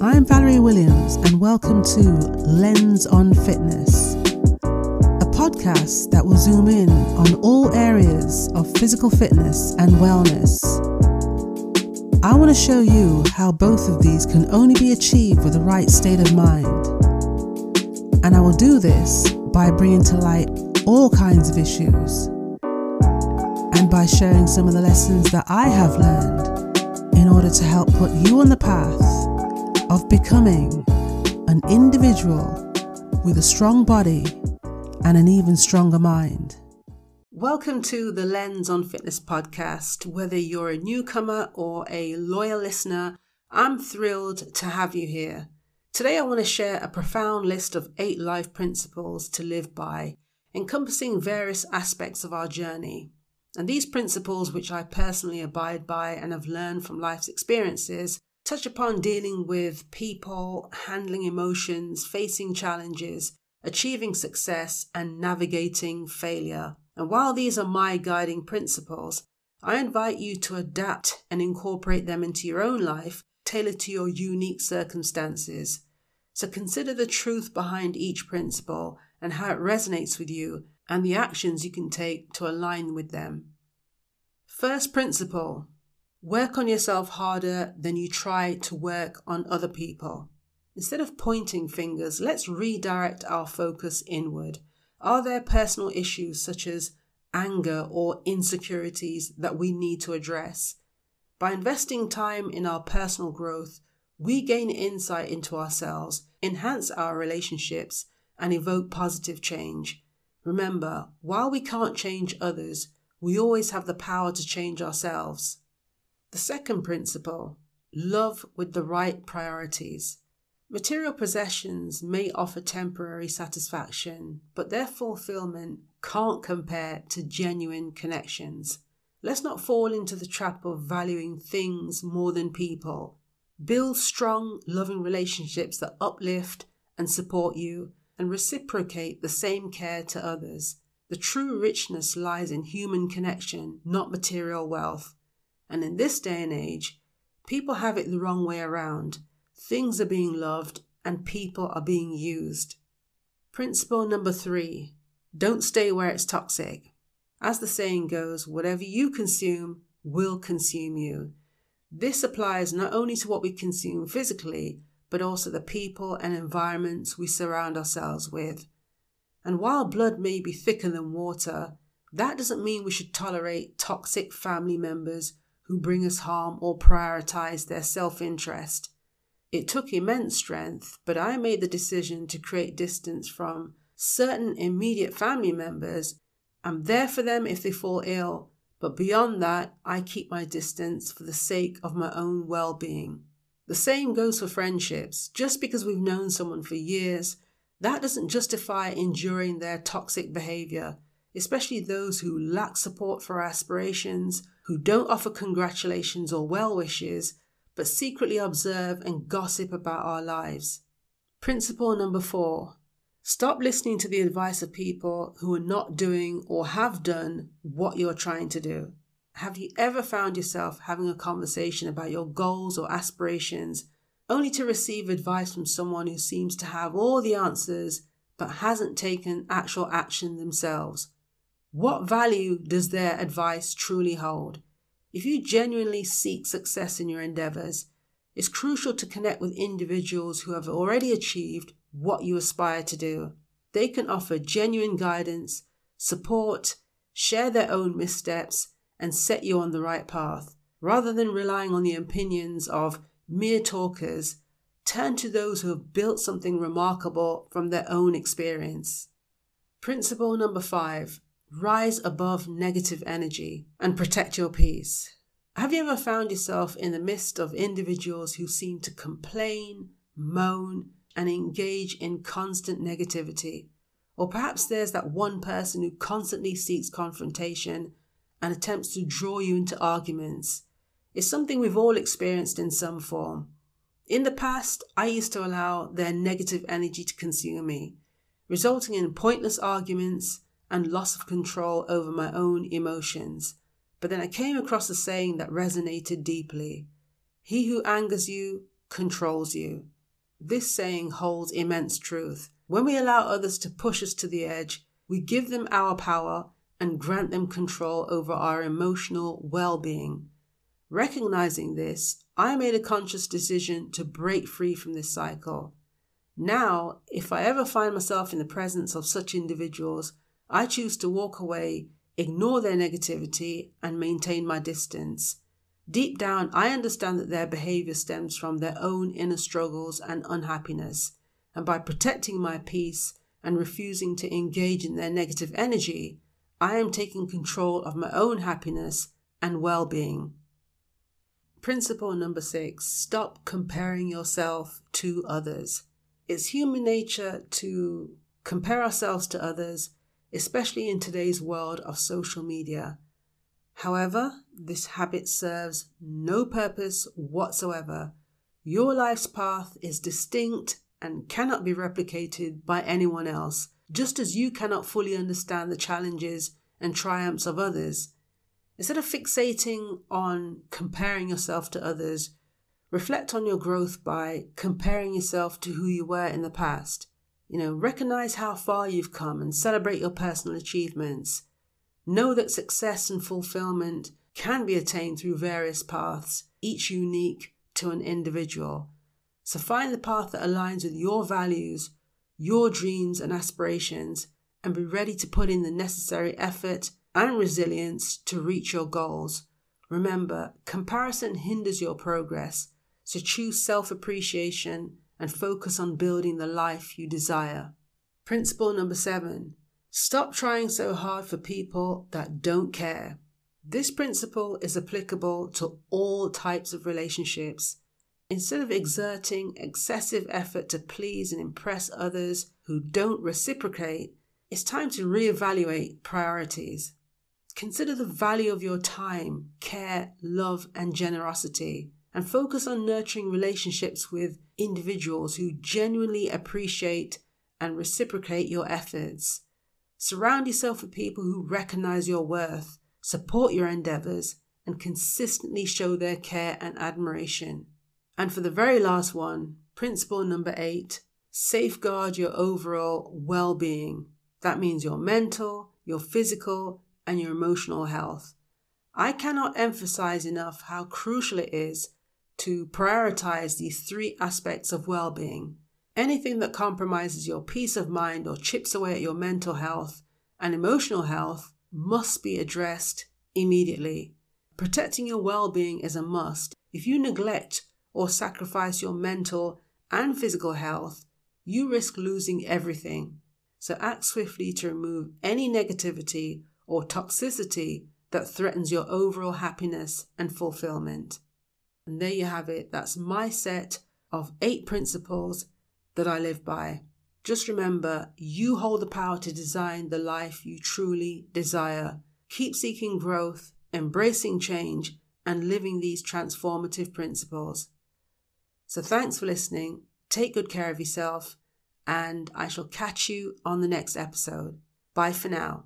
I'm Valerie Williams and welcome to Lens on Fitness, a podcast that will zoom in on all areas of physical fitness and wellness. I want to show you how both of these can only be achieved with the right state of mind. And I will do this by bringing to light all kinds of issues and by sharing some of the lessons that I have learned in order to help put you on the path of becoming an individual with a strong body and an even stronger mind. Welcome to the Lens on Fitness podcast. Whether you're a newcomer or a loyal listener, I'm thrilled to have you here. Today I want to share a profound list of 8 life principles to live by, encompassing various aspects of our journey. And these principles, which I personally abide by and have learned from life's experiences, touch upon dealing with people, handling emotions, facing challenges, achieving success, and navigating failure. And while these are my guiding principles, I invite you to adapt and incorporate them into your own life, tailored to your unique circumstances. So consider the truth behind each principle and how it resonates with you and the actions you can take to align with them. First principle: work on yourself harder than you try to work on other people. Instead of pointing fingers, let's redirect our focus inward. Are there personal issues such as anger or insecurities that we need to address? By investing time in our personal growth, we gain insight into ourselves, enhance our relationships, and evoke positive change. Remember, while we can't change others, we always have the power to change ourselves. The second principle: love with the right priorities. Material possessions may offer temporary satisfaction, but their fulfillment can't compare to genuine connections. Let's not fall into the trap of valuing things more than people. Build strong, loving relationships that uplift and support you and reciprocate the same care to others. The true richness lies in human connection, not material wealth. And in this day and age, people have it the wrong way around. Things are being loved and people are being used. Principle number 3, don't stay where it's toxic. As the saying goes, whatever you consume will consume you. This applies not only to what we consume physically, but also the people and environments we surround ourselves with. And while blood may be thicker than water, that doesn't mean we should tolerate toxic family members who bring us harm or prioritize their self-interest. It took immense strength, but I made the decision to create distance from certain immediate family members. I'm there for them if they fall ill, but beyond that, I keep my distance for the sake of my own well-being. The same goes for friendships. Just because we've known someone for years, that doesn't justify enduring their toxic behavior, especially those who lack support for aspirations, who don't offer congratulations or well wishes, but secretly observe and gossip about our lives. Principle number 4, stop listening to the advice of people who are not doing or have done what you're trying to do. Have you ever found yourself having a conversation about your goals or aspirations, only to receive advice from someone who seems to have all the answers but hasn't taken actual action themselves? What value does their advice truly hold? If you genuinely seek success in your endeavors, it's crucial to connect with individuals who have already achieved what you aspire to do. They can offer genuine guidance, support, share their own missteps, and set you on the right path. Rather than relying on the opinions of mere talkers, turn to those who have built something remarkable from their own experience. Principle number 5. Rise above negative energy and protect your peace. Have you ever found yourself in the midst of individuals who seem to complain, moan, and engage in constant negativity? Or perhaps there's that one person who constantly seeks confrontation and attempts to draw you into arguments. It's something we've all experienced in some form. In the past, I used to allow their negative energy to consume me, resulting in pointless arguments and loss of control over my own emotions. But then I came across a saying that resonated deeply. He who angers you controls you. This saying holds immense truth. When we allow others to push us to the edge, we give them our power and grant them control over our emotional well-being. Recognizing this, I made a conscious decision to break free from this cycle. Now, if I ever find myself in the presence of such individuals, I choose to walk away, ignore their negativity, and maintain my distance. Deep down, I understand that their behavior stems from their own inner struggles and unhappiness, and by protecting my peace and refusing to engage in their negative energy, I am taking control of my own happiness and well-being. Principle number 6, stop comparing yourself to others. It's human nature to compare ourselves to others, especially in today's world of social media. However, this habit serves no purpose whatsoever. Your life's path is distinct and cannot be replicated by anyone else, just as you cannot fully understand the challenges and triumphs of others. Instead of fixating on comparing yourself to others, reflect on your growth by comparing yourself to who you were in the past. Recognize how far you've come and celebrate your personal achievements. Know that success and fulfillment can be attained through various paths, each unique to an individual. So find the path that aligns with your values, your dreams and aspirations, and be ready to put in the necessary effort and resilience to reach your goals. Remember, comparison hinders your progress, so choose self-appreciation and focus on building the life you desire. Principle number 7. Stop trying so hard for people that don't care. This principle is applicable to all types of relationships. Instead of exerting excessive effort to please and impress others who don't reciprocate, it's time to reevaluate priorities. Consider the value of your time, care, love, and generosity, and focus on nurturing relationships with individuals who genuinely appreciate and reciprocate your efforts. Surround yourself with people who recognize your worth, support your endeavors, and consistently show their care and admiration. And for the very last one, principle number 8, safeguard your overall well-being. That means your mental, your physical, and your emotional health. I cannot emphasize enough how crucial it is to prioritize these 3 aspects of well-being. Anything that compromises your peace of mind or chips away at your mental health and emotional health must be addressed immediately. Protecting your well-being is a must. If you neglect or sacrifice your mental and physical health, you risk losing everything. So act swiftly to remove any negativity or toxicity that threatens your overall happiness and fulfillment. And there you have it. That's my set of 8 principles that I live by. Just remember, you hold the power to design the life you truly desire. Keep seeking growth, embracing change, and living these transformative principles. So thanks for listening. Take good care of yourself, and I shall catch you on the next episode. Bye for now.